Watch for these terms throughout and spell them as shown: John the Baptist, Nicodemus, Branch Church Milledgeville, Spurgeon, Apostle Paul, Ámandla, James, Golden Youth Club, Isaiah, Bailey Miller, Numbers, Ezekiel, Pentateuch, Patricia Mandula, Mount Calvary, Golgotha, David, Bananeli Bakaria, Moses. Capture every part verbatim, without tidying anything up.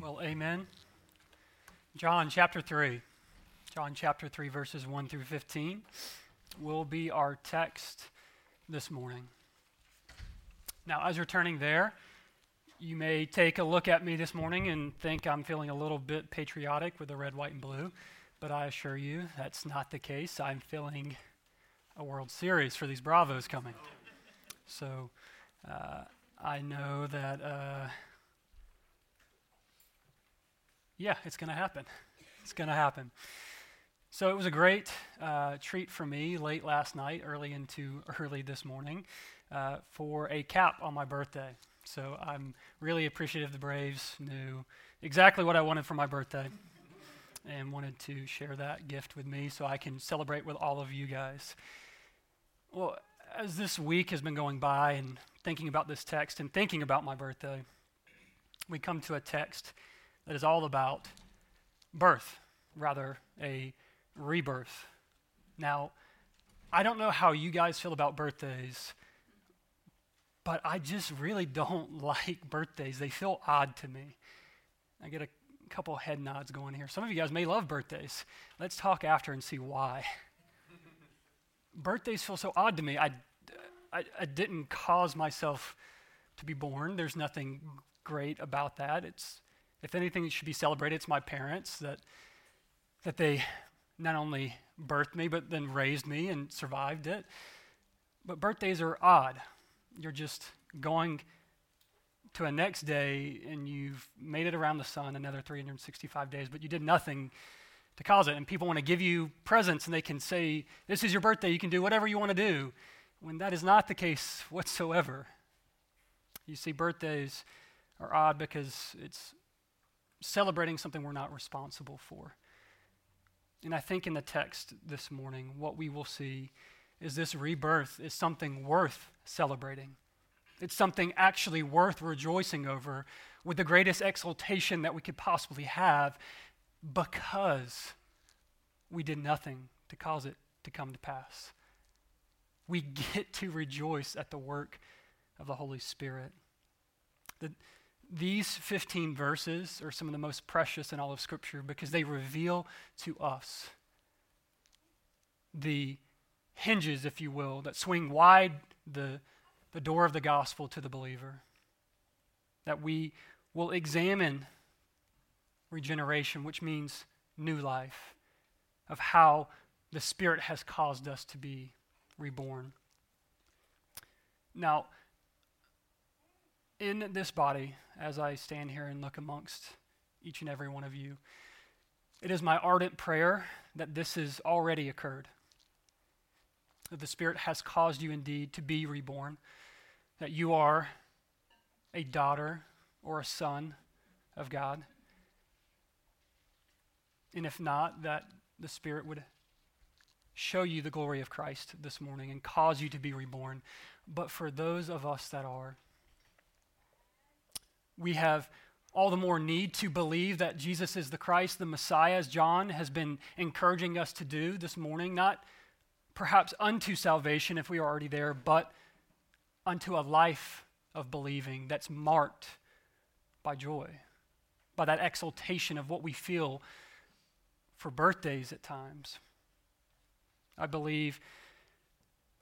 Well, amen. John chapter three. John chapter three, verses one through fifteen will be our text this morning. Now, as you're turning there, you may take a look at me this morning and think I'm feeling a little bit patriotic with the red, white, and blue, but I assure you that's not the case. I'm feeling a World Series for these Bravos coming. So uh, I know that... Uh, Yeah, it's going to happen. It's going to happen. So it was a great uh, treat for me late last night, early into early this morning, uh, for a cap on my birthday. So I'm really appreciative the Braves knew exactly what I wanted for my birthday and wanted to share that gift with me so I can celebrate with all of you guys. Well, as this week has been going by and thinking about this text and thinking about my birthday, we come to a text that is all about birth, rather a rebirth. Now, I don't know how you guys feel about birthdays, but I just really don't like birthdays. They feel odd to me. I get a couple head nods going here. Some of you guys may love birthdays. Let's talk after and see why. Birthdays feel so odd to me. I, I, I didn't cause myself to be born. There's nothing great about that. It's If anything should be celebrated, it's my parents, that that they not only birthed me, but then raised me and survived it. But birthdays are odd. You're just going to a next day, and you've made it around the sun another three hundred sixty-five days, but you did nothing to cause it. And people want to give you presents, and they can say, this is your birthday, you can do whatever you want to do, when that is not the case whatsoever. You see, birthdays are odd because it's celebrating something we're not responsible for. And I think in the text this morning, what we will see is this rebirth is something worth celebrating. It's something actually worth rejoicing over with the greatest exultation that we could possibly have, because we did nothing to cause it to come to pass. We get to rejoice at the work of the Holy Spirit. The These fifteen verses are some of the most precious in all of Scripture because they reveal to us the hinges, if you will, that swing wide the, the door of the gospel to the believer, that we will examine regeneration, which means new life, of how the Spirit has caused us to be reborn. Now, in this body, as I stand here and look amongst each and every one of you, it is my ardent prayer that this has already occurred, that the Spirit has caused you indeed to be reborn, that you are a daughter or a son of God, and if not, that the Spirit would show you the glory of Christ this morning and cause you to be reborn. But for those of us that are, we have all the more need to believe that Jesus is the Christ, the Messiah, as John has been encouraging us to do this morning, not perhaps unto salvation if we are already there, but unto a life of believing that's marked by joy, by that exaltation of what we feel for birthdays at times. I believe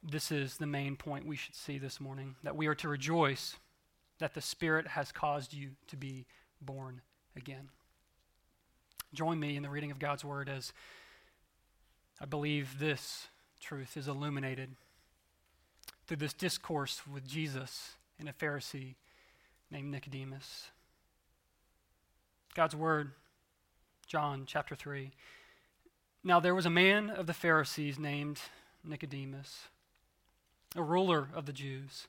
this is the main point we should see this morning, that we are to rejoice that the Spirit has caused you to be born again. Join me in the reading of God's Word as I believe this truth is illuminated through this discourse with Jesus and a Pharisee named Nicodemus. God's Word, John chapter three. Now there was a man of the Pharisees named Nicodemus, a ruler of the Jews.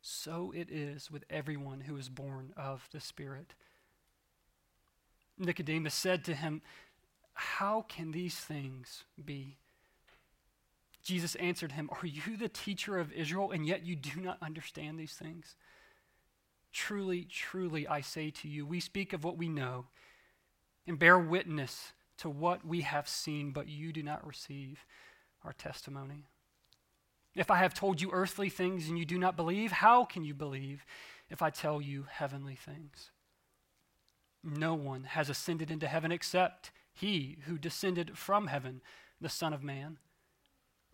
So it is with everyone who is born of the Spirit. Nicodemus said to him, how can these things be? Jesus answered him, are you the teacher of Israel, and yet you do not understand these things? Truly, truly, I say to you, we speak of what we know and bear witness to what we have seen, but you do not receive our testimony. If I have told you earthly things and you do not believe, how can you believe if I tell you heavenly things? No one has ascended into heaven except he who descended from heaven, the Son of Man.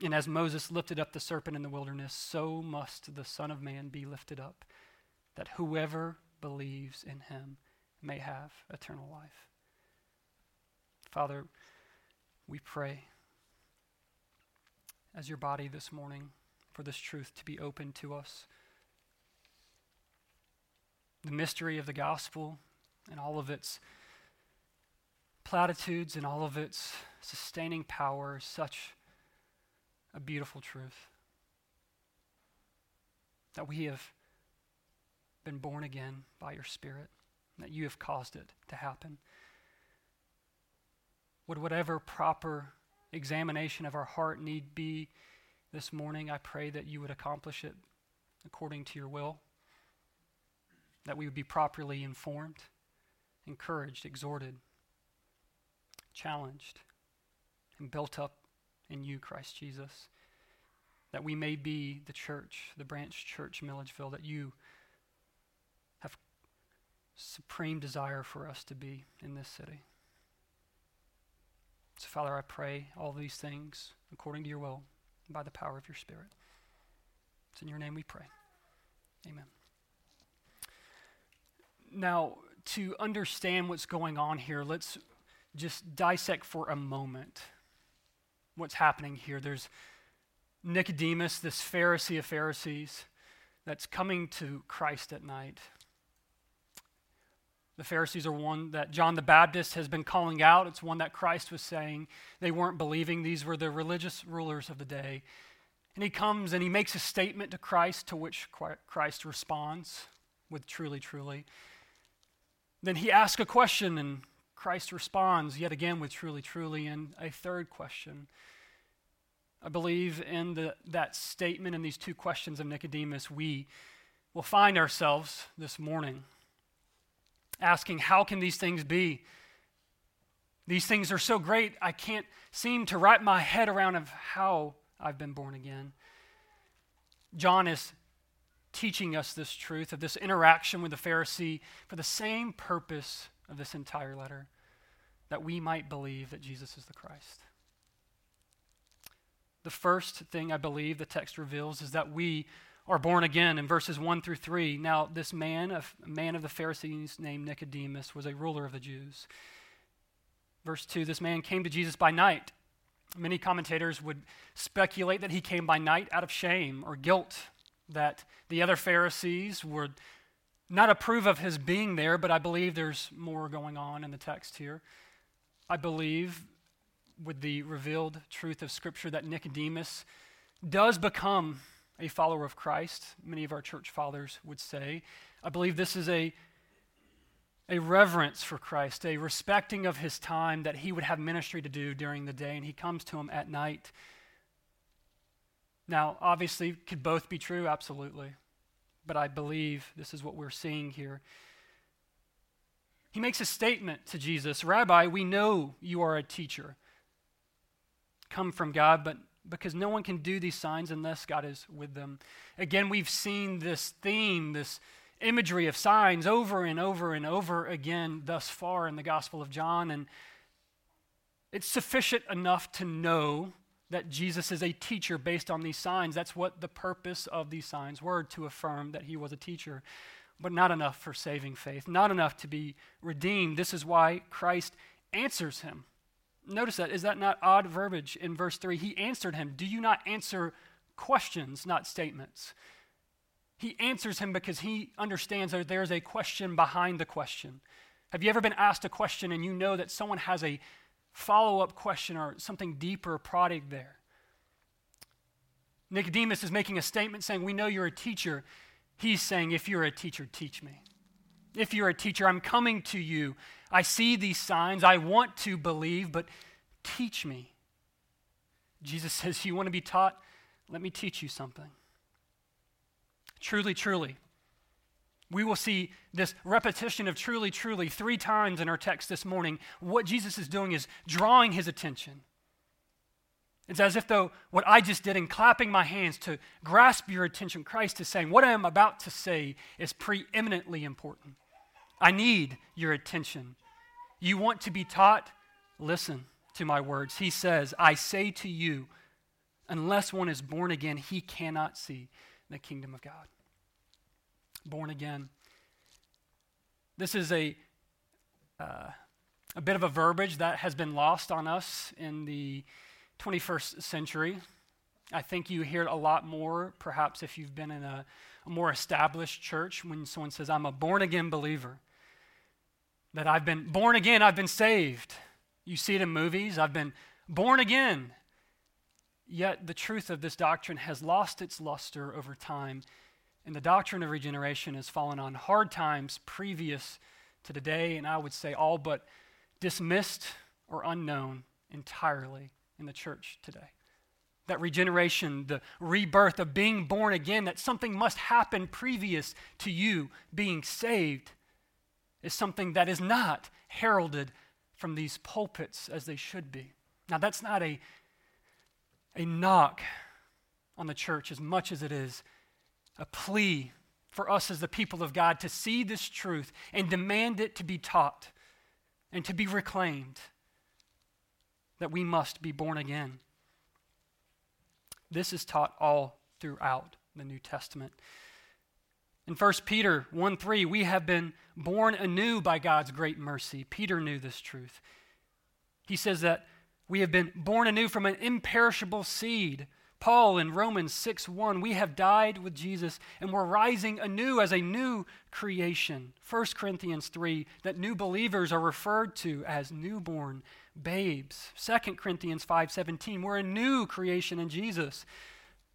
And as Moses lifted up the serpent in the wilderness, so must the Son of Man be lifted up, that whoever believes in him may have eternal life. Father, we pray as your body this morning for this truth to be open to us. The mystery of the gospel and all of its platitudes and all of its sustaining power is such a beautiful truth, that we have been born again by your Spirit, that you have caused it to happen. Would whatever proper examination of our heart need be this morning, I pray that you would accomplish it according to your will, that we would be properly informed, encouraged, exhorted, challenged, and built up in you, Christ Jesus, that we may be the church, the Branch Church Milledgeville, that you have supreme desire for us to be in this city. So, Father, I pray all these things according to your will, by the power of your Spirit. It's in your name we pray. Amen. Now, to understand what's going on here, let's just dissect for a moment what's happening here. There's Nicodemus, this Pharisee of Pharisees, that's coming to Christ at night. The Pharisees are one that John the Baptist has been calling out. It's one that Christ was saying they weren't believing. These were the religious rulers of the day. And he comes and he makes a statement to Christ, to which Christ responds with truly, truly. Then he asks a question, and Christ responds yet again with truly, truly, and a third question. I believe in the, that statement and these two questions of Nicodemus, we will find ourselves this morning asking, how can these things be? These things are so great, I can't seem to wrap my head around of how I've been born again. John is teaching us this truth of this interaction with the Pharisee for the same purpose of this entire letter, that we might believe that Jesus is the Christ. The first thing I believe the text reveals is that we are born again in verses one through three. Now, this man, a man of the Pharisees named Nicodemus, was a ruler of the Jews. Verse two, this man came to Jesus by night. Many commentators would speculate that he came by night out of shame or guilt, that the other Pharisees would not approve of his being there, but I believe there's more going on in the text here. I believe with the revealed truth of Scripture that Nicodemus does become a follower of Christ. Many of our church fathers would say, I believe this is a, a reverence for Christ, a respecting of his time that he would have ministry to do during the day, and he comes to him at night. Now, obviously, could both be true? Absolutely. But I believe this is what we're seeing here. He makes a statement to Jesus, Rabbi, we know you are a teacher, come from God, but because no one can do these signs unless God is with them. Again, we've seen this theme, this imagery of signs over and over and over again thus far in the Gospel of John, and it's sufficient enough to know that Jesus is a teacher based on these signs. That's what the purpose of these signs were, to affirm that he was a teacher. but not enough for saving faith, not enough to be redeemed. This is why Christ answers him. Notice that. Is that not odd verbiage in verse three? He answered him. Do you not answer questions, not statements? He answers him because he understands that there's a question behind the question. Have you ever been asked a question and you know that someone has a follow-up question or something deeper prodded there? Nicodemus is making a statement saying, we know you're a teacher. He's saying, if you're a teacher, teach me. If you're a teacher, I'm coming to you. I see these signs. I want to believe, but teach me. Jesus says, you want to be taught? Let me teach you something. Truly, truly. We will see this repetition of truly, truly three times in our text this morning. What Jesus is doing is drawing his attention. It's as if though what I just did in clapping my hands to grasp your attention, Christ is saying, what I am about to say is preeminently important. I need your attention. You want to be taught? Listen to my words. He says, I say to you, unless one is born again, he cannot see the kingdom of God. Born again. This is a uh, a bit of a verbiage that has been lost on us in the twenty-first century. I think you hear it a lot more, perhaps if you've been in a, a more established church, when someone says, I'm a born-again believer, that I've been born again, I've been saved. You see it in movies, I've been born again. Yet the truth of this doctrine has lost its luster over time, and the doctrine of regeneration has fallen on hard times previous to today, and I would say all but dismissed or unknown entirely in the church today. That regeneration, the rebirth of being born again, that something must happen previous to you being saved, is something that is not heralded from these pulpits as they should be. Now, that's not a, a knock on the church as much as it is a plea for us as the people of God to see this truth and demand it to be taught and to be reclaimed, that we must be born again. This is taught all throughout the New Testament. In First Peter one three, we have been born anew by God's great mercy. Peter knew this truth. He says that we have been born anew from an imperishable seed. Paul in Romans six one, we have died with Jesus and we're rising anew as a new creation. First Corinthians three, that new believers are referred to as newborn babes. Second Corinthians five seventeen, we're a new creation in Jesus.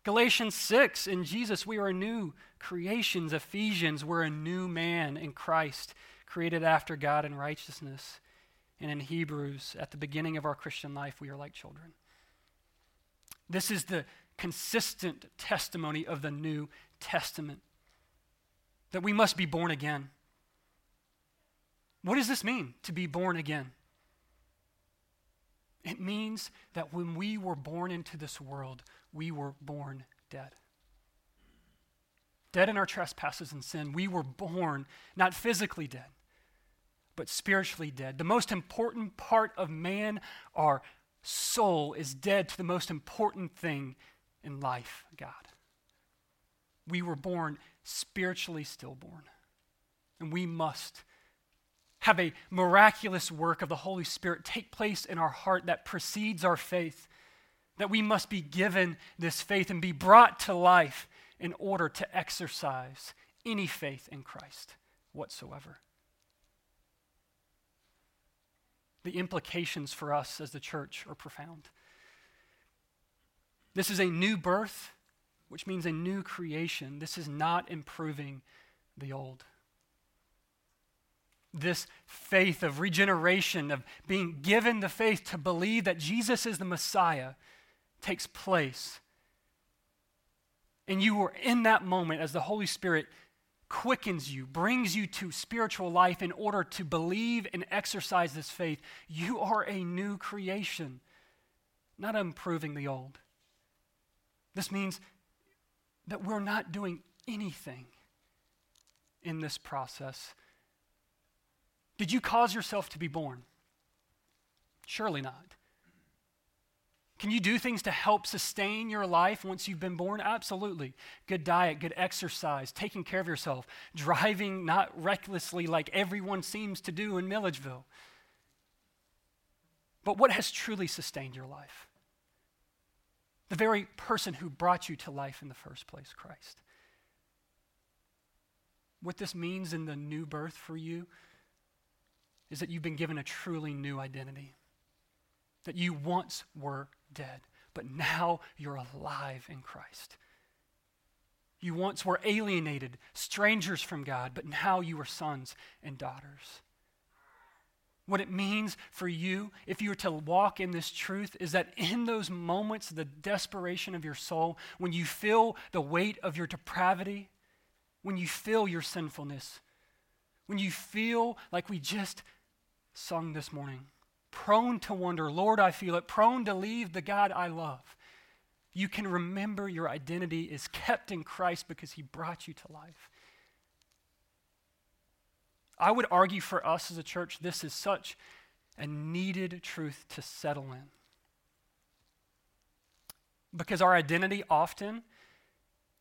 Galatians six, in Jesus we are a new creation. Ephesians, we're a new man in Christ, created after God in righteousness. And in Hebrews, at the beginning of our Christian life, we are like children. This is the consistent testimony of the New Testament, that we must be born again. What does this mean, to be born again? It means that when we were born into this world, we were born dead. Dead in our trespasses and sin. We were born not physically dead, but spiritually dead. The most important part of man, our soul, is dead to the most important thing in life, God. We were born spiritually stillborn, and we must have a miraculous work of the Holy Spirit take place in our heart that precedes our faith, that we must be given this faith and be brought to life in order to exercise any faith in Christ whatsoever. The implications for us as the church are profound. This is a new birth, which means a new creation. This is not improving the old. This faith of regeneration, of being given the faith to believe that Jesus is the Messiah, takes place. And you are in that moment as the Holy Spirit quickens you, brings you to spiritual life in order to believe and exercise this faith. You are a new creation, not improving the old. This means that we're not doing anything in this process. Did you cause yourself to be born? Surely not. Can you do things to help sustain your life once you've been born? Absolutely. Good diet, good exercise, taking care of yourself, driving not recklessly like everyone seems to do in Milledgeville. But what has truly sustained your life? The very person who brought you to life in the first place, Christ. What this means in the new birth for you is that you've been given a truly new identity. That you once were dead, but now you're alive in Christ. You once were alienated, strangers from God, but now you are sons and daughters. What it means for you, if you were to walk in this truth, is that in those moments, the desperation of your soul, when you feel the weight of your depravity, when you feel your sinfulness, when you feel like we just sung this morning, prone to wonder, Lord, I feel it, prone to leave the God I love. You can remember your identity is kept in Christ because he brought you to life. I would argue for us as a church, this is such a needed truth to settle in. Because our identity often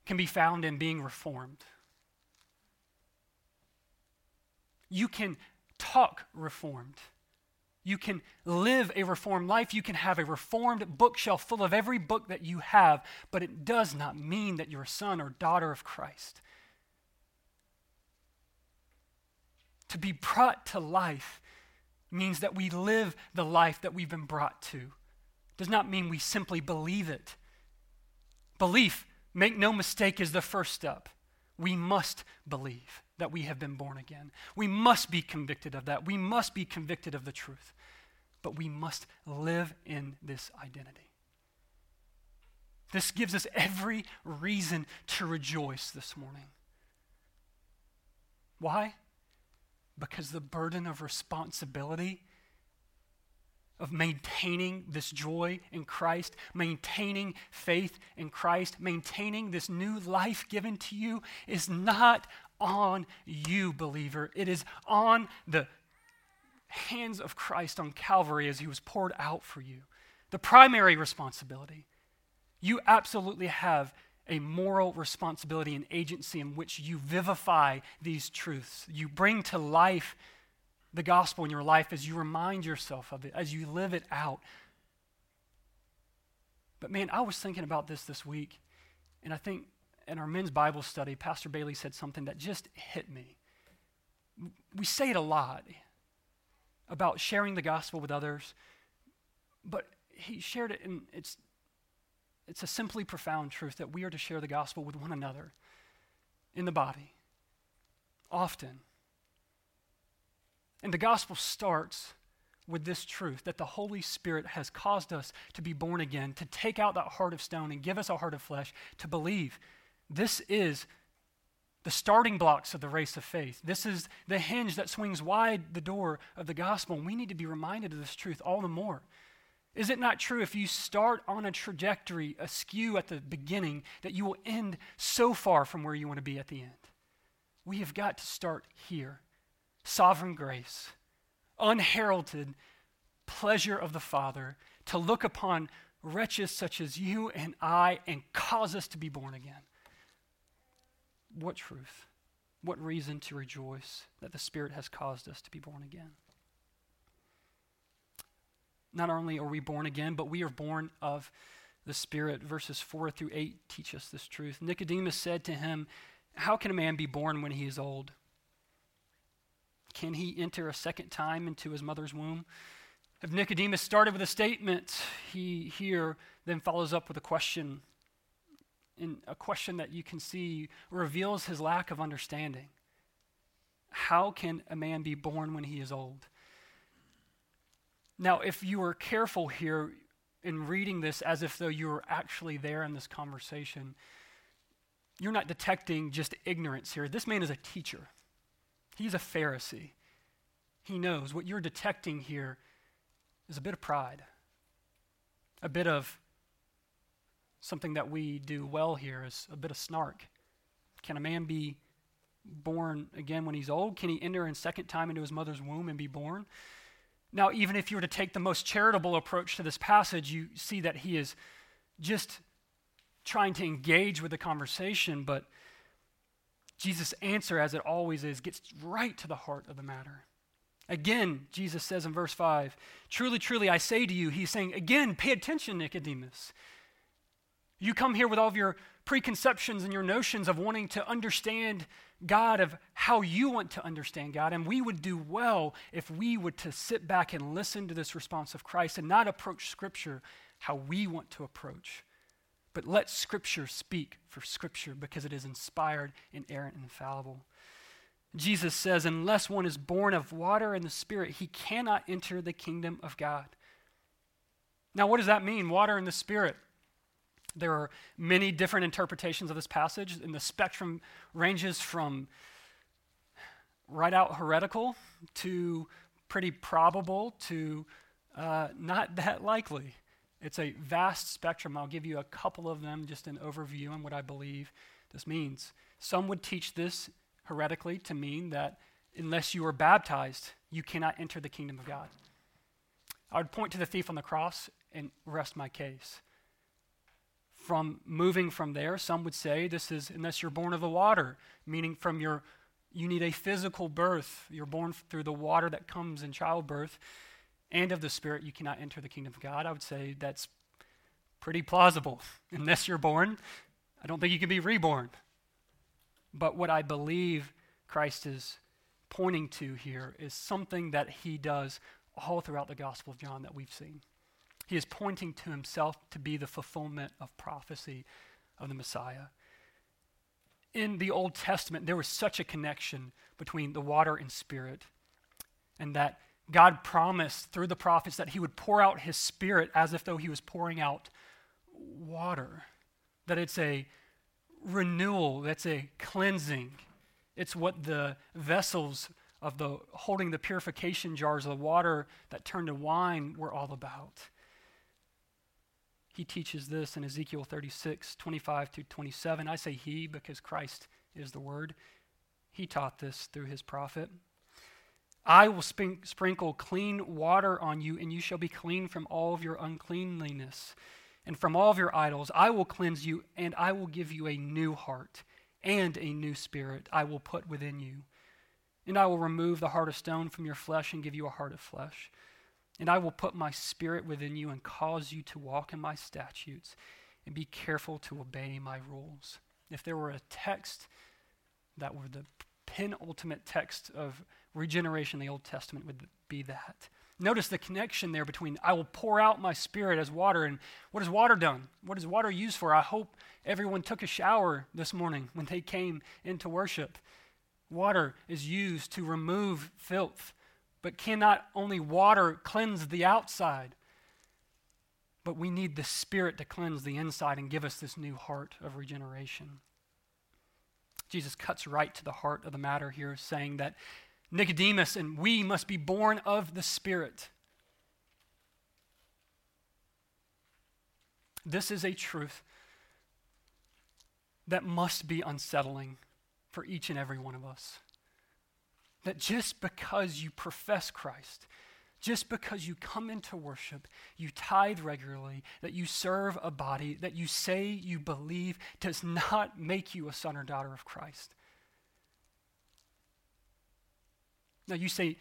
can be found in being reformed. You can talk reformed. You can live a reformed life. You can have a reformed bookshelf full of every book that you have, but it does not mean that you're a son or daughter of Christ. To be brought to life means that we live the life that we've been brought to. It does not mean we simply believe it. Belief, make no mistake, is the first step. We must believe that we have been born again. We must be convicted of that. We must be convicted of the truth. But we must live in this identity. This gives us every reason to rejoice this morning. Why? Because the burden of responsibility, of maintaining this joy in Christ, maintaining faith in Christ, maintaining this new life given to you is not on you, believer. It is on the hands of Christ on Calvary as he was poured out for you. The primary responsibility. You absolutely have a moral responsibility and agency in which you vivify these truths. You bring to life the gospel in your life as you remind yourself of it, as you live it out. But man, I was thinking about this this week, and I think in our men's Bible study, Pastor Bailey said something that just hit me. We say it a lot about sharing the gospel with others, but he shared it, and it's It's a simply profound truth that we are to share the gospel with one another in the body, often. And the gospel starts with this truth that the Holy Spirit has caused us to be born again, to take out that heart of stone and give us a heart of flesh, to believe. This is the starting blocks of the race of faith. This is the hinge that swings wide the door of the gospel, and we need to be reminded of this truth all the more. Is it not true if you start on a trajectory askew at the beginning that you will end so far from where you want to be at the end? We have got to start here. Sovereign grace, unheralded pleasure of the Father to look upon wretches such as you and I and cause us to be born again. What truth, what reason to rejoice that the Spirit has caused us to be born again. Not only are we born again, but we are born of the Spirit. Verses four through eight teach us this truth. Nicodemus said to him, "How can a man be born when he is old? Can he enter a second time into his mother's womb?" If Nicodemus started with a statement, he here then follows up with a question, and a question that you can see reveals his lack of understanding. How can a man be born when he is old? Now, if you were careful here in reading this as if though you were actually there in this conversation, you're not detecting just ignorance here. This man is a teacher. He's a Pharisee. He knows. What you're detecting here is a bit of pride, a bit of something that we do well here is a bit of snark. Can a man be born again when he's old? Can he enter a second time into his mother's womb and be born? Now, even if you were to take the most charitable approach to this passage, you see that he is just trying to engage with the conversation, but Jesus' answer, as it always is, gets right to the heart of the matter. Again, Jesus says in verse five, "Truly, truly, I say to you," he's saying, again, pay attention, Nicodemus. You come here with all of your preconceptions and your notions of wanting to understand God, of how you want to understand God, and we would do well if we were to sit back and listen to this response of Christ and not approach Scripture how we want to approach. But let Scripture speak for Scripture, because it is inspired, inerrant, and infallible. Jesus says, unless one is born of water and the Spirit, he cannot enter the kingdom of God. Now, what does that mean, water and the Spirit? There are many different interpretations of this passage, and the spectrum ranges from right out heretical to pretty probable to uh, not that likely. It's a vast spectrum. I'll give you a couple of them, just an overview on what I believe this means. Some would teach this heretically to mean that unless you are baptized, you cannot enter the kingdom of God. I would point to the thief on the cross and rest my case. From moving from there, some would say this is unless you're born of the water, meaning from your, you need a physical birth. You're born through the water that comes in childbirth, and of the Spirit, you cannot enter the kingdom of God. I would say that's pretty plausible. Unless you're born, I don't think you can be reborn. But what I believe Christ is pointing to here is something that he does all throughout the Gospel of John that we've seen. He is pointing to himself to be the fulfillment of prophecy of the Messiah. In the Old Testament, there was such a connection between the water and Spirit, and that God promised through the prophets that he would pour out his Spirit as if though he was pouring out water, that it's a renewal, that's a cleansing. It's what the vessels of the holding the purification jars of the water that turned to wine were all about. He teaches this in Ezekiel thirty-six, twenty-five through twenty-seven. I say he because Christ is the Word. He taught this through his prophet. I will spink, sprinkle clean water on you, and you shall be clean from all of your uncleanliness. And from all of your idols I will cleanse you, and I will give you a new heart and a new spirit I will put within you. And I will remove the heart of stone from your flesh and give you a heart of flesh. And I will put my Spirit within you and cause you to walk in my statutes and be careful to obey my rules. If there were a text that were the penultimate text of regeneration in the Old Testament, would be that. Notice the connection there between I will pour out my Spirit as water, and what has water done? What is water used for? I hope everyone took a shower this morning when they came into worship. Water is used to remove filth. But cannot only water cleanse the outside, but we need the Spirit to cleanse the inside and give us this new heart of regeneration. Jesus cuts right to the heart of the matter here, saying that Nicodemus and we must be born of the Spirit. This is a truth that must be unsettling for each and every one of us. That just because you profess Christ, just because you come into worship, you tithe regularly, that you serve a body, that you say you believe, does not make you a son or daughter of Christ. Now you say,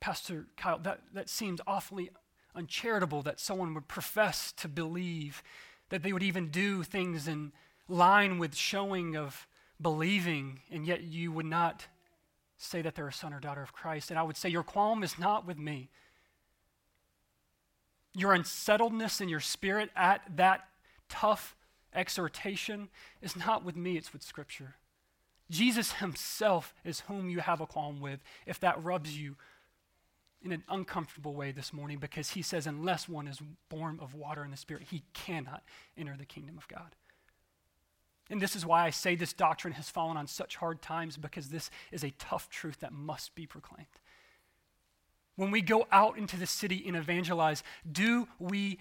Pastor Kyle, that, that seems awfully uncharitable that someone would profess to believe, that they would even do things in line with showing of believing, and yet you would not say that they're a son or daughter of Christ. And I would say your qualm is not with me. Your unsettledness in your spirit at that tough exhortation is not with me, it's with Scripture. Jesus himself is whom you have a qualm with, if that rubs you in an uncomfortable way this morning, because he says unless one is born of water and the Spirit, he cannot enter the kingdom of God. And this is why I say this doctrine has fallen on such hard times, because this is a tough truth that must be proclaimed. When we go out into the city and evangelize, do we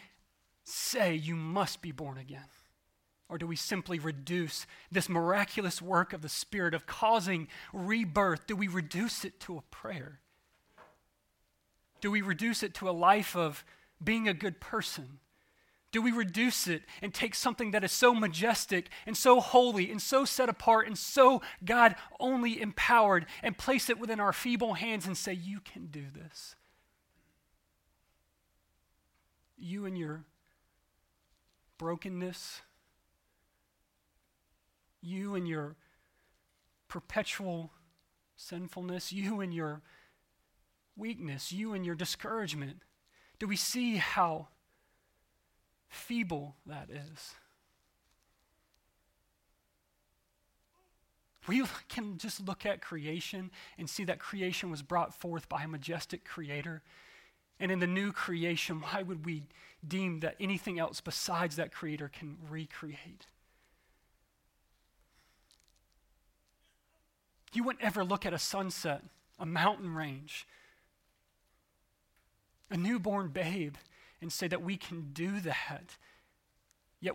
say you must be born again? Or do we simply reduce this miraculous work of the Spirit of causing rebirth? Do we reduce it to a prayer? Do we reduce it to a life of being a good person? Do we reduce it and take something that is so majestic and so holy and so set apart and so God only empowered and place it within our feeble hands and say, you can do this? You and your brokenness, you and your perpetual sinfulness, you and your weakness, you and your discouragement. Do we see how feeble that is? We can just look at creation and see that creation was brought forth by a majestic creator. And in the new creation, why would we deem that anything else besides that creator can recreate? You wouldn't ever look at a sunset, a mountain range, a newborn babe, and say that we can do that. Yet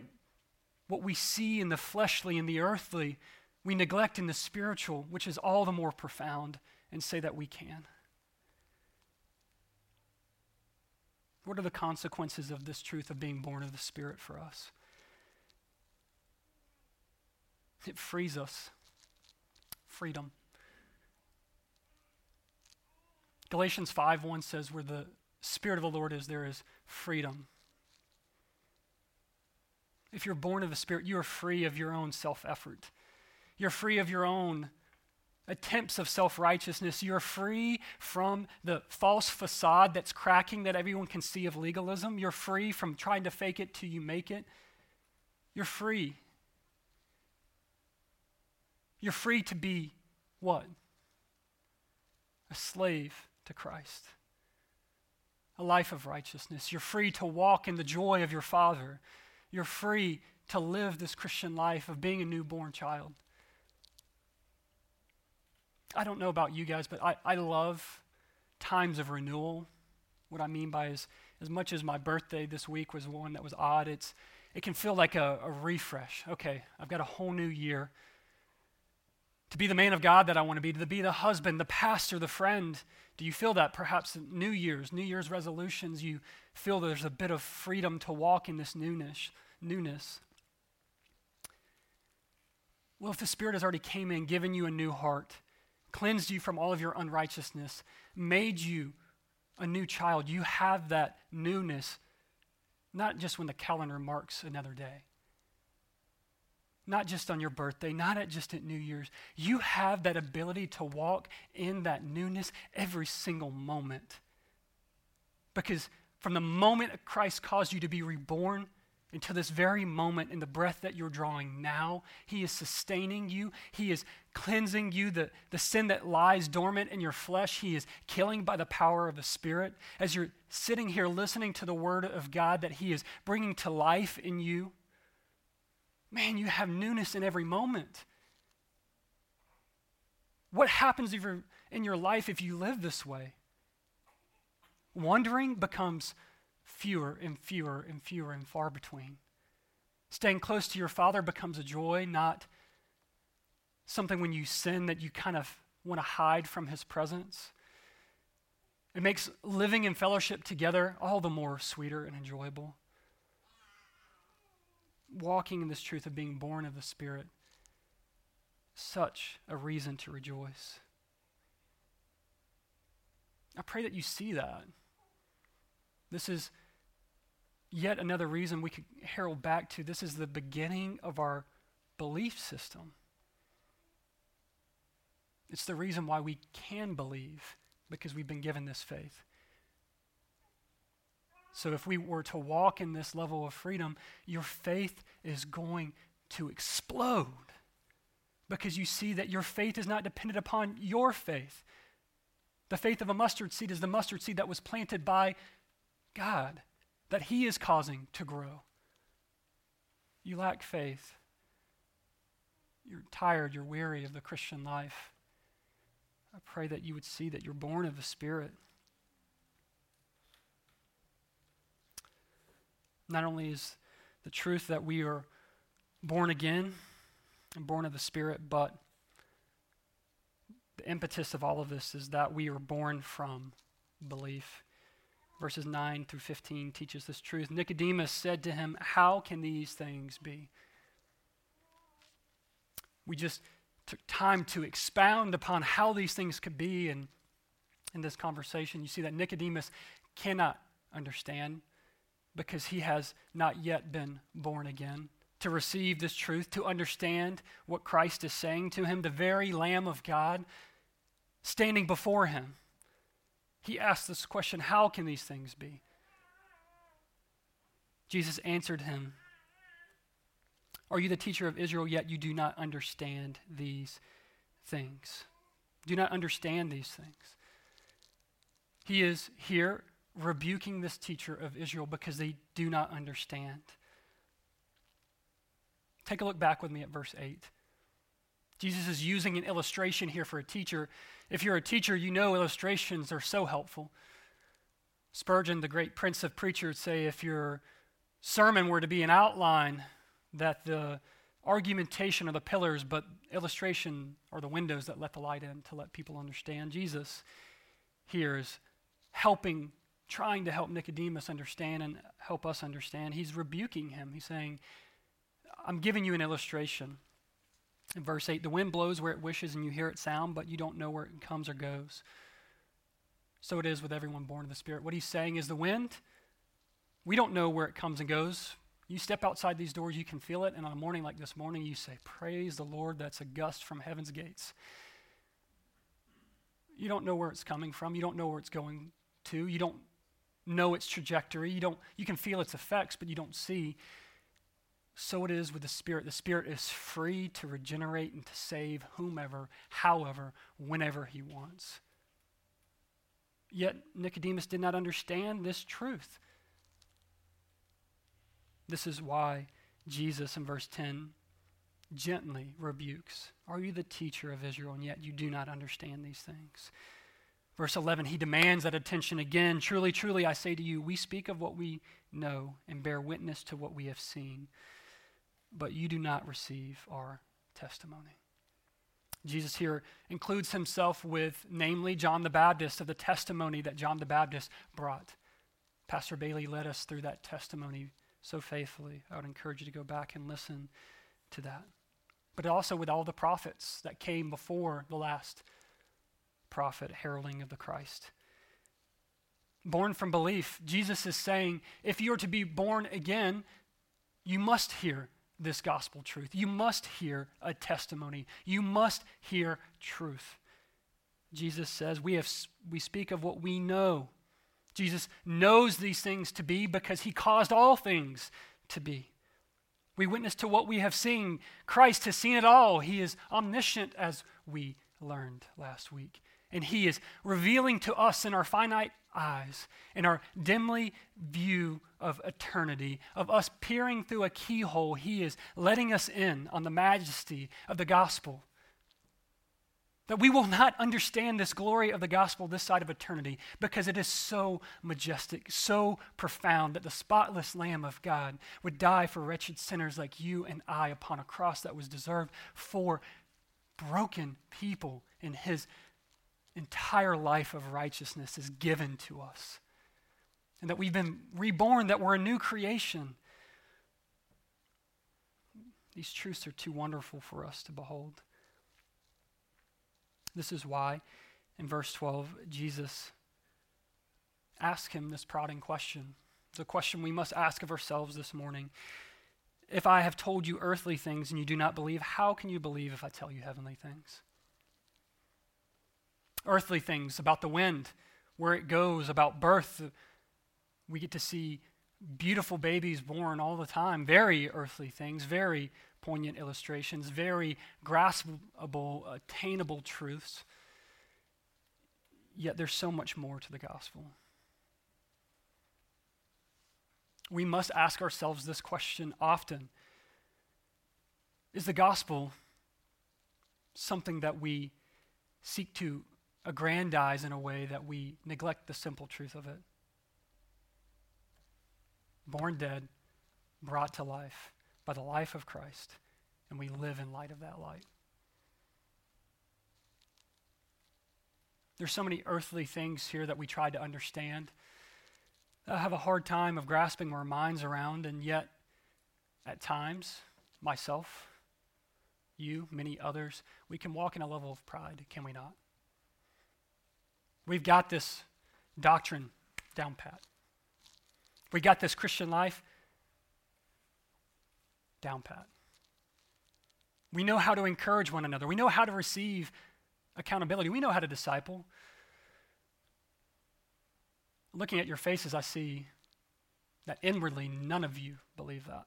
what we see in the fleshly and the earthly, we neglect in the spiritual, which is all the more profound, and say that we can. What are the consequences of this truth of being born of the Spirit for us? It frees us. Freedom. Galatians five one says, where the Spirit of the Lord is, there is freedom. If you're born of the Spirit, you are free of your own self-effort. You're free of your own attempts of self-righteousness. You're free from the false facade that's cracking that everyone can see of legalism. You're free from trying to fake it till you make it. You're free. You're free to be what? A slave to Christ. A life of righteousness. You're free to walk in the joy of your Father. You're free to live this Christian life of being a newborn child. I don't know about you guys, but I, I love times of renewal. What I mean by is, as much as my birthday this week was one that was odd, it's it can feel like a, a refresh. Okay, I've got a whole new year. To be the man of God that I want to be, to be the husband, the pastor, the friend. Do you feel that? Perhaps New Year's, New Year's resolutions, you feel there's a bit of freedom to walk in this newness. newness. Well, if the Spirit has already came in, given you a new heart, cleansed you from all of your unrighteousness, made you a new child, you have that newness, not just when the calendar marks another day. Not just on your birthday, not at just at New Year's. You have that ability to walk in that newness every single moment. Because from the moment Christ caused you to be reborn until this very moment in the breath that you're drawing now, he is sustaining you. He is cleansing you. The, the sin that lies dormant in your flesh, he is killing by the power of the Spirit. As you're sitting here listening to the word of God that he is bringing to life in you, man, you have newness in every moment. What happens if you're in your life if you live this way? Wandering becomes fewer and fewer and fewer and far between. Staying close to your Father becomes a joy, not something when you sin that you kind of want to hide from his presence. It makes living in fellowship together all the more sweeter and enjoyable. Walking in this truth of being born of the Spirit, such a reason to rejoice. I pray that you see that. This is yet another reason we could herald back to. This is the beginning of our belief system. It's the reason why we can believe, because we've been given this faith. So if we were to walk in this level of freedom, your faith is going to explode because you see that your faith is not dependent upon your faith. The faith of a mustard seed is the mustard seed that was planted by God, that he is causing to grow. You lack faith. You're tired, you're weary of the Christian life. I pray that you would see that you're born of the Spirit. Not only is the truth that we are born again and born of the Spirit, but the impetus of all of this is that we are born from belief. verses nine through fifteen teaches this truth. Nicodemus said to him, "How can these things be?" We just took time to expound upon how these things could be, and in this conversation, you see that Nicodemus cannot understand because he has not yet been born again. To receive this truth, to understand what Christ is saying to him, the very Lamb of God standing before him, he asked this question, how can these things be? Jesus answered him, "Are you the teacher of Israel, yet you do not understand these things?" Do not understand these things. He is here rebuking this teacher of Israel because they do not understand. Take a look back with me at verse eight. Jesus is using an illustration here for a teacher. If you're a teacher, you know illustrations are so helpful. Spurgeon, the great prince of preachers, say if your sermon were to be an outline, that the argumentation are the pillars, but illustration are the windows that let the light in to let people understand. Jesus here is helping, trying to help Nicodemus understand and help us understand. He's rebuking him. He's saying, I'm giving you an illustration. In verse eight, the wind blows where it wishes and you hear its sound, but you don't know where it comes or goes. So it is with everyone born of the Spirit. What he's saying is the wind, we don't know where it comes and goes. You step outside these doors, you can feel it, and on a morning like this morning, you say, "Praise the Lord, that's a gust from heaven's gates." You don't know where it's coming from. You don't know where it's going to. You don't know its trajectory. You don't. You can feel its effects, but you don't see. So it is with the Spirit. The Spirit is free to regenerate and to save whomever, however, whenever he wants. Yet Nicodemus did not understand this truth. This is why Jesus in verse ten gently rebukes. Are you the teacher of Israel, and yet you do not understand these things? Verse eleven, he demands that attention again. Truly, truly, I say to you, we speak of what we know and bear witness to what we have seen, but you do not receive our testimony. Jesus here includes himself with, namely, John the Baptist, of the testimony that John the Baptist brought. Pastor Bailey led us through that testimony so faithfully. I would encourage you to go back and listen to that. But also with all the prophets that came before the last prophet heralding of the Christ. Born from belief, Jesus is saying, if you are to be born again, you must hear this gospel truth. You must hear a testimony. You must hear truth. Jesus says, we have we speak of what we know. Jesus knows these things to be because he caused all things to be. We witness to what we have seen. Christ has seen it all. He is omniscient, as we learned last week. And he is revealing to us in our finite eyes, in our dimly view of eternity, of us peering through a keyhole, he is letting us in on the majesty of the gospel. That we will not understand this glory of the gospel this side of eternity because it is so majestic, so profound that the spotless Lamb of God would die for wretched sinners like you and I upon a cross that was deserved for broken people, and his entire life of righteousness is given to us. And that we've been reborn, that we're a new creation. These truths are too wonderful for us to behold. This is why, in verse twelve, Jesus asks him this prodding question. It's a question we must ask of ourselves this morning. If I have told you earthly things and you do not believe, how can you believe if I tell you heavenly things? Earthly things about the wind, where it goes, about birth. We get to see beautiful babies born all the time. Very earthly things, very poignant illustrations, very graspable, attainable truths. Yet there's so much more to the gospel. We must ask ourselves this question often. Is the gospel something that we seek to aggrandize in a way that we neglect the simple truth of it? Born dead, brought to life by the life of Christ, and we live in light of that light. There's so many earthly things here that we try to understand. have a hard time of grasping our minds around, and yet at times, myself, you, many others, we can walk in a level of pride, can we not? We've got this doctrine down pat. We got this Christian life down pat. We know how to encourage one another. We know how to receive accountability. We know how to disciple. Looking at your faces, I see that inwardly none of you believe that.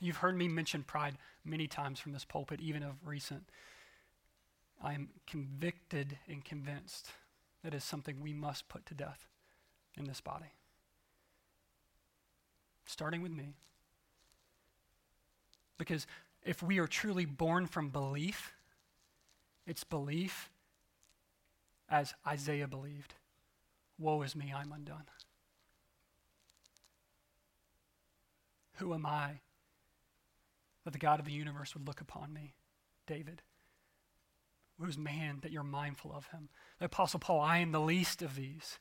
You've heard me mention pride many times from this pulpit, even of recent. I am convicted and convinced that is something we must put to death in this body. Starting with me. Because if we are truly born from belief, it's belief as Isaiah believed. Woe is me, I'm undone. Who am I that the God of the universe would look upon me? David. Who's man that you're mindful of him? The Apostle Paul, I am the least of these.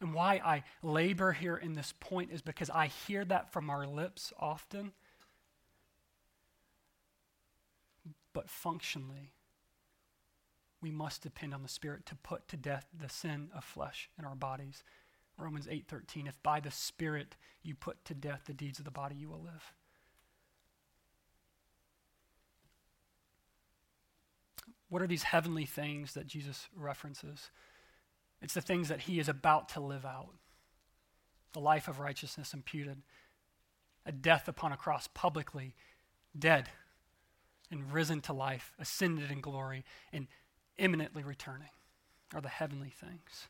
And why I labor here in this point is because I hear that from our lips often, but functionally, we must depend on the Spirit to put to death the sin of flesh in our bodies. Romans eight thirteen, if by the Spirit you put to death the deeds of the body, you will live. What are these heavenly things that Jesus references? It's the things that he is about to live out. The life of righteousness imputed, a death upon a cross publicly, dead and risen to life, ascended in glory, and imminently returning are the heavenly things.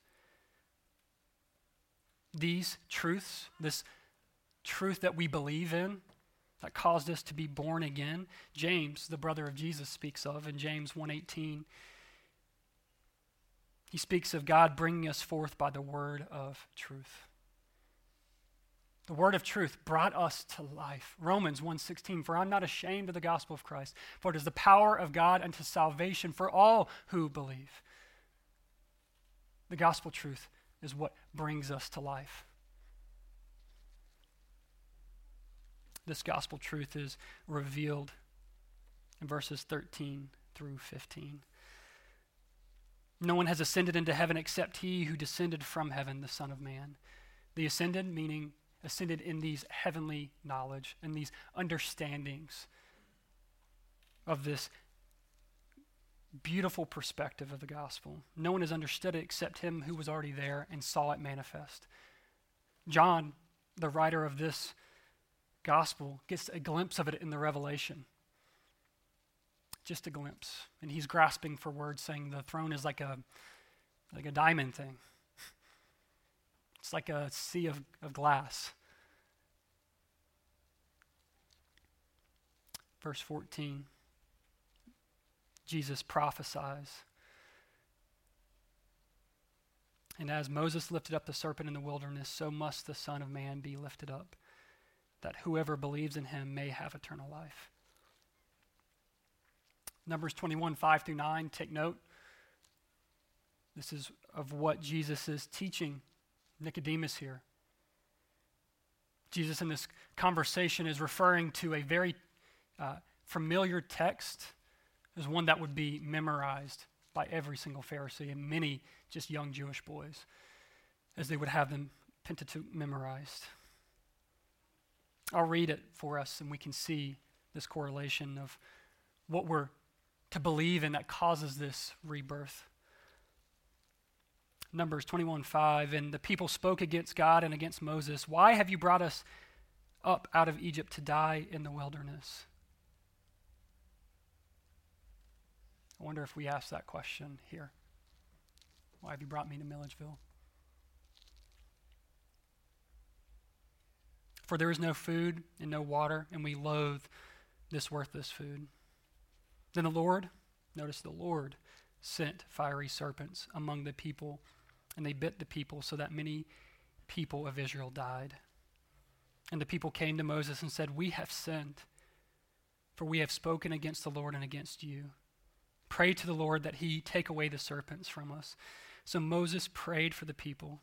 These truths, this truth that we believe in, that caused us to be born again, James, the brother of Jesus, speaks of in James one eighteen. He speaks of God bringing us forth by the word of truth. The word of truth brought us to life. Romans one sixteen, for I'm not ashamed of the gospel of Christ, for it is the power of God unto salvation for all who believe. The gospel truth is what brings us to life. This gospel truth is revealed in verses thirteen through fifteen. No one has ascended into heaven except he who descended from heaven, the Son of Man. The ascended, meaning ascended in these heavenly knowledge and these understandings of this beautiful perspective of the gospel. No one has understood it except him who was already there and saw it manifest. John, the writer of this gospel, gets a glimpse of it in the Revelation. Just a glimpse. And he's grasping for words, saying the throne is like a like a diamond thing. It's like a sea of, of glass. Verse fourteen, Jesus prophesies. And as Moses lifted up the serpent in the wilderness, so must the Son of Man be lifted up, that whoever believes in him may have eternal life. Numbers twenty-one, five through nine, take note. This is of what Jesus is teaching Nicodemus here. Jesus in this conversation is referring to a very uh, familiar text as one that would be memorized by every single Pharisee and many just young Jewish boys, as they would have them Pentateuch memorized. I'll read it for us, and we can see this correlation of what we're to believe in that causes this rebirth. Numbers twenty-one five, and the people spoke against God and against Moses. Why have you brought us up out of Egypt to die in the wilderness? I wonder if we ask that question here. Why have you brought me to Milledgeville? For there is no food and no water, and we loathe this worthless food. Then the Lord, notice the Lord, sent fiery serpents among the people, and they bit the people so that many people of Israel died. And the people came to Moses and said, we have sinned, for we have spoken against the Lord and against you. Pray to the Lord that he take away the serpents from us. So Moses prayed for the people.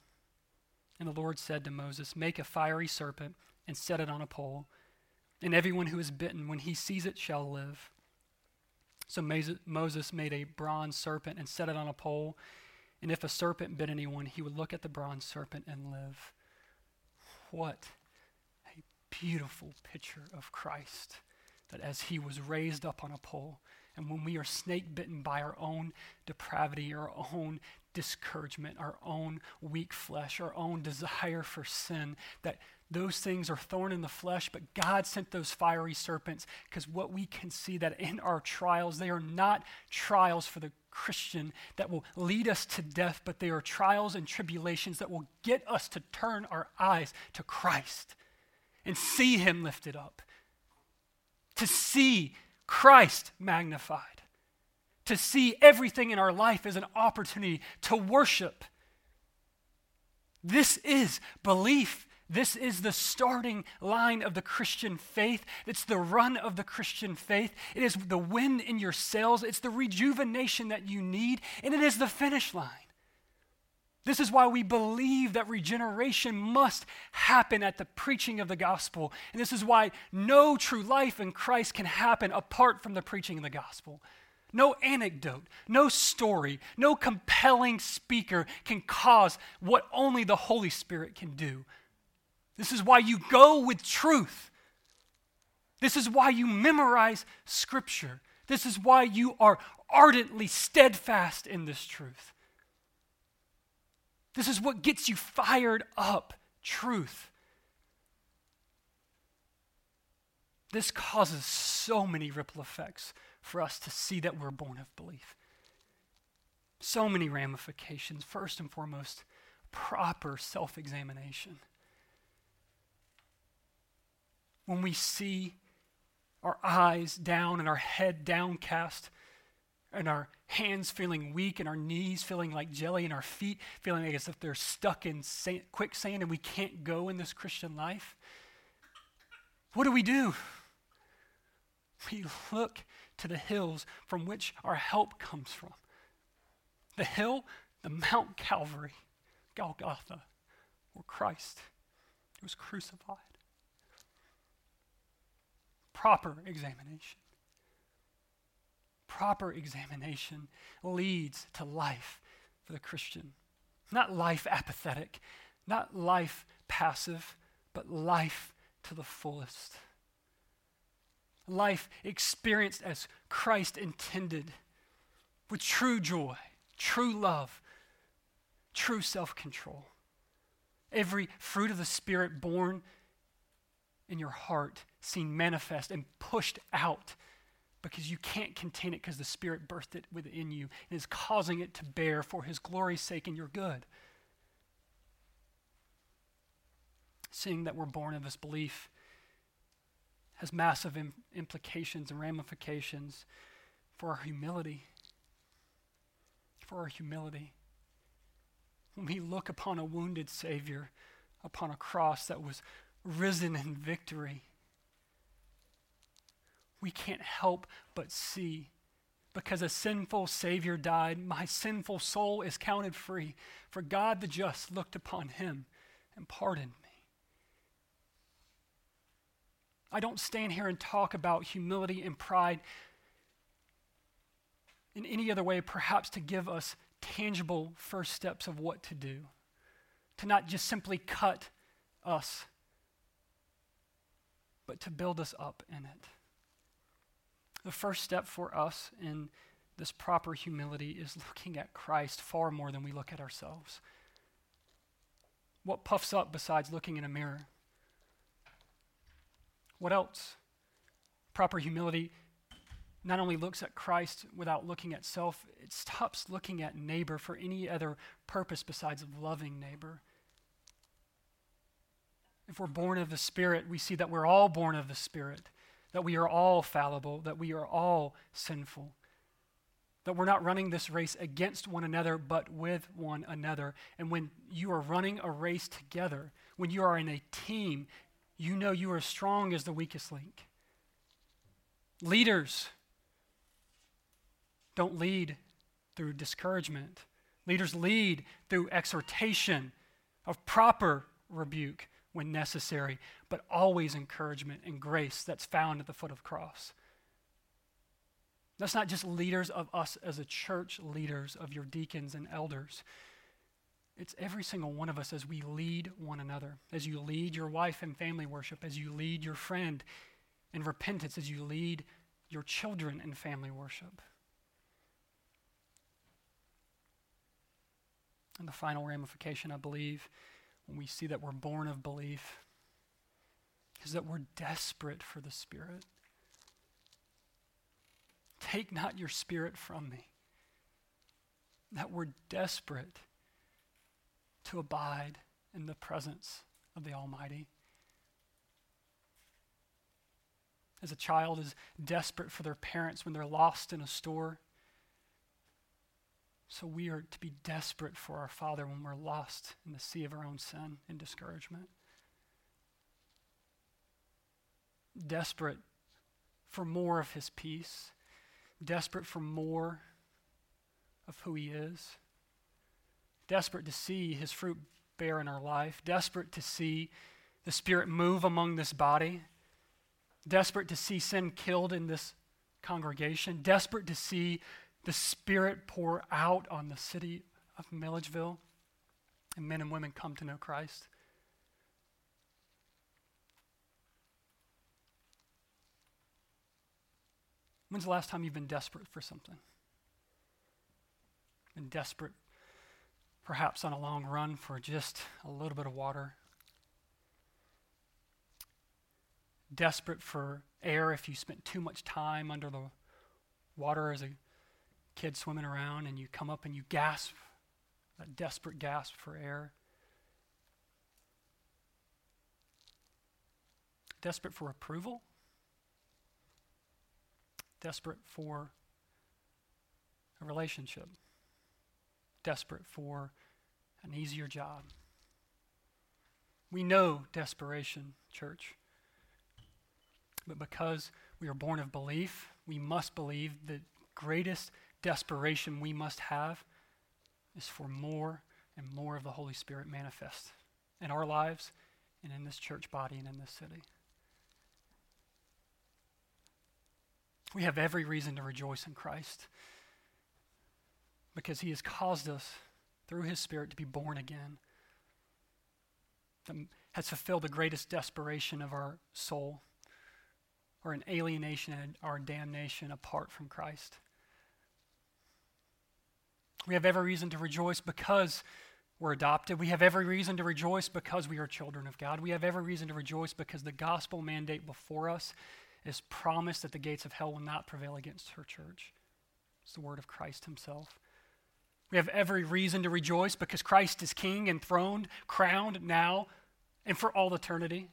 And the Lord said to Moses, make a fiery serpent and set it on a pole. And everyone who is bitten, when he sees it, shall live. So Moses made a bronze serpent and set it on a pole. And if a serpent bit anyone, he would look at the bronze serpent and live. What a beautiful picture of Christ, that as he was raised up on a pole, and when we are snake-bitten by our own depravity, our own discouragement, our own weak flesh, our own desire for sin, that those things are thorn in the flesh, but God sent those fiery serpents, because what we can see that in our trials, they are not trials for the Christian that will lead us to death, but they are trials and tribulations that will get us to turn our eyes to Christ and see him lifted up, to see Christ magnified, to see everything in our life as an opportunity to worship. This is belief. This is the starting line of the Christian faith. It's the run of the Christian faith. It is the wind in your sails. It's the rejuvenation that you need, and it is the finish line. This is why we believe that regeneration must happen at the preaching of the gospel, and this is why no true life in Christ can happen apart from the preaching of the gospel. No anecdote, no story, no compelling speaker can cause what only the Holy Spirit can do. This is why you go with truth. This is why you memorize Scripture. This is why you are ardently steadfast in this truth. This is what gets you fired up, truth. This causes so many ripple effects for us to see that we're born of belief. So many ramifications. First and foremost, proper self-examination. When we see our eyes down and our head downcast and our hands feeling weak and our knees feeling like jelly and our feet feeling like as if they're stuck in sand, quicksand and we can't go in this Christian life, what do we do? We look to the hills from which our help comes from. The hill, the Mount Calvary, Golgotha, where Christ was crucified. Proper examination. Proper examination leads to life for the Christian. Not life apathetic, not life passive, but life to the fullest. Life experienced as Christ intended, with true joy, true love, true self-control. Every fruit of the Spirit born in your heart seen manifest and pushed out because you can't contain it because the Spirit birthed it within you and is causing it to bear for his glory's sake and your good. Seeing that we're born of this belief has massive im- implications and ramifications for our humility. For our humility. When we look upon a wounded Savior, upon a cross that was risen in victory, we can't help but see, because a sinful Savior died, my sinful soul is counted free. For God the just looked upon him and pardoned me. I don't stand here and talk about humility and pride in any other way, perhaps to give us tangible first steps of what to do, to not just simply cut us, but to build us up in it. The first step for us in this proper humility is looking at Christ far more than we look at ourselves. What puffs up besides looking in a mirror? What else? Proper humility not only looks at Christ without looking at self, it stops looking at neighbor for any other purpose besides loving neighbor. If we're born of the Spirit, we see that we're all born of the Spirit, that we are all fallible, that we are all sinful, that we're not running this race against one another, but with one another. And when you are running a race together, when you are in a team, you know you are strong as the weakest link. Leaders, don't lead through discouragement. Leaders lead through exhortation of proper rebuke when necessary, but always encouragement and grace that's found at the foot of the cross. That's not just leaders of us as a church, leaders of your deacons and elders. It's every single one of us as we lead one another, as you lead your wife in family worship, as you lead your friend in repentance, as you lead your children in family worship. And the final ramification, I believe, when we see that we're born of belief, is that we're desperate for the Spirit. Take not your Spirit from me. That we're desperate to abide in the presence of the Almighty. As a child is desperate for their parents when they're lost in a store, so we are to be desperate for our Father when we're lost in the sea of our own sin and discouragement. Desperate for more of his peace. Desperate for more of who he is. Desperate to see his fruit bear in our life. Desperate to see the Spirit move among this body. Desperate to see sin killed in this congregation. Desperate to see the Spirit pour out on the city of Milledgeville and men and women come to know Christ. When's the last time you've been desperate for something? Been desperate, perhaps on a long run, for just a little bit of water. Desperate for air if you spent too much time under the water as a kid swimming around and you come up and you gasp, that desperate gasp for air. Desperate for approval. Desperate for a relationship. Desperate for an easier job. We know desperation, church. But because we are born of belief, we must believe the greatest desperation we must have is for more and more of the Holy Spirit manifest in our lives and in this church body and in this city. We have every reason to rejoice in Christ because he has caused us through his Spirit to be born again. That has fulfilled the greatest desperation of our soul, or an alienation and our damnation apart from Christ. We have every reason to rejoice because we're adopted. We have every reason to rejoice because we are children of God. We have every reason to rejoice because the gospel mandate before us is promised that the gates of hell will not prevail against her church. It's the word of Christ himself. We have every reason to rejoice because Christ is king, enthroned, crowned now, and for all eternity.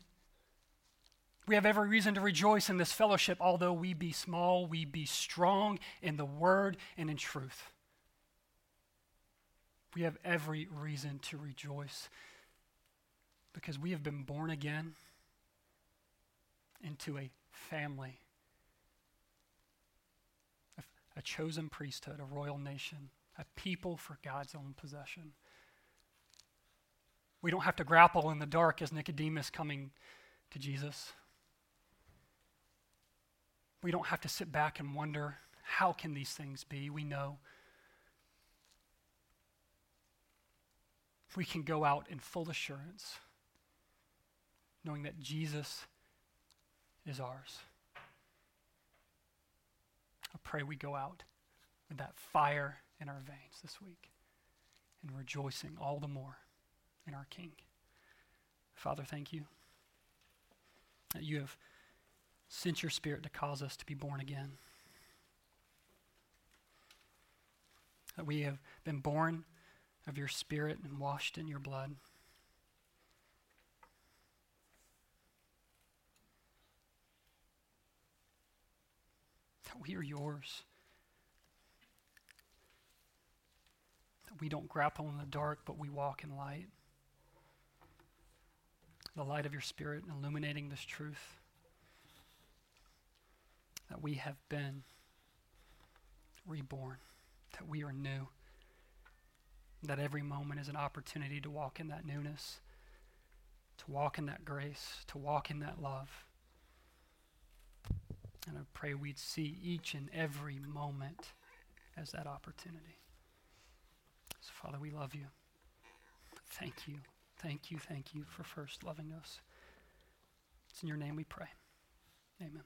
We have every reason to rejoice in this fellowship, although we be small, we be strong in the word and in truth. We have every reason to rejoice because we have been born again into a family, a chosen priesthood, a royal nation, a people for God's own possession. We don't have to grapple in the dark as Nicodemus coming to Jesus. We don't have to sit back and wonder, how can these things be? We know. We can go out in full assurance, knowing that Jesus is ours. I pray we go out with that fire in our veins this week and rejoicing all the more in our King. Father, thank you that you have sent your Spirit to cause us to be born again. That we have been born of your Spirit and washed in your blood. That we are yours. That we don't grapple in the dark, but we walk in light. The light of your Spirit illuminating this truth. That we have been reborn, that we are new, that every moment is an opportunity to walk in that newness, to walk in that grace, to walk in that love. And I pray we'd see each and every moment as that opportunity. So, Father, we love you. Thank you, thank you, thank you for first loving us. It's in your name we pray. Amen.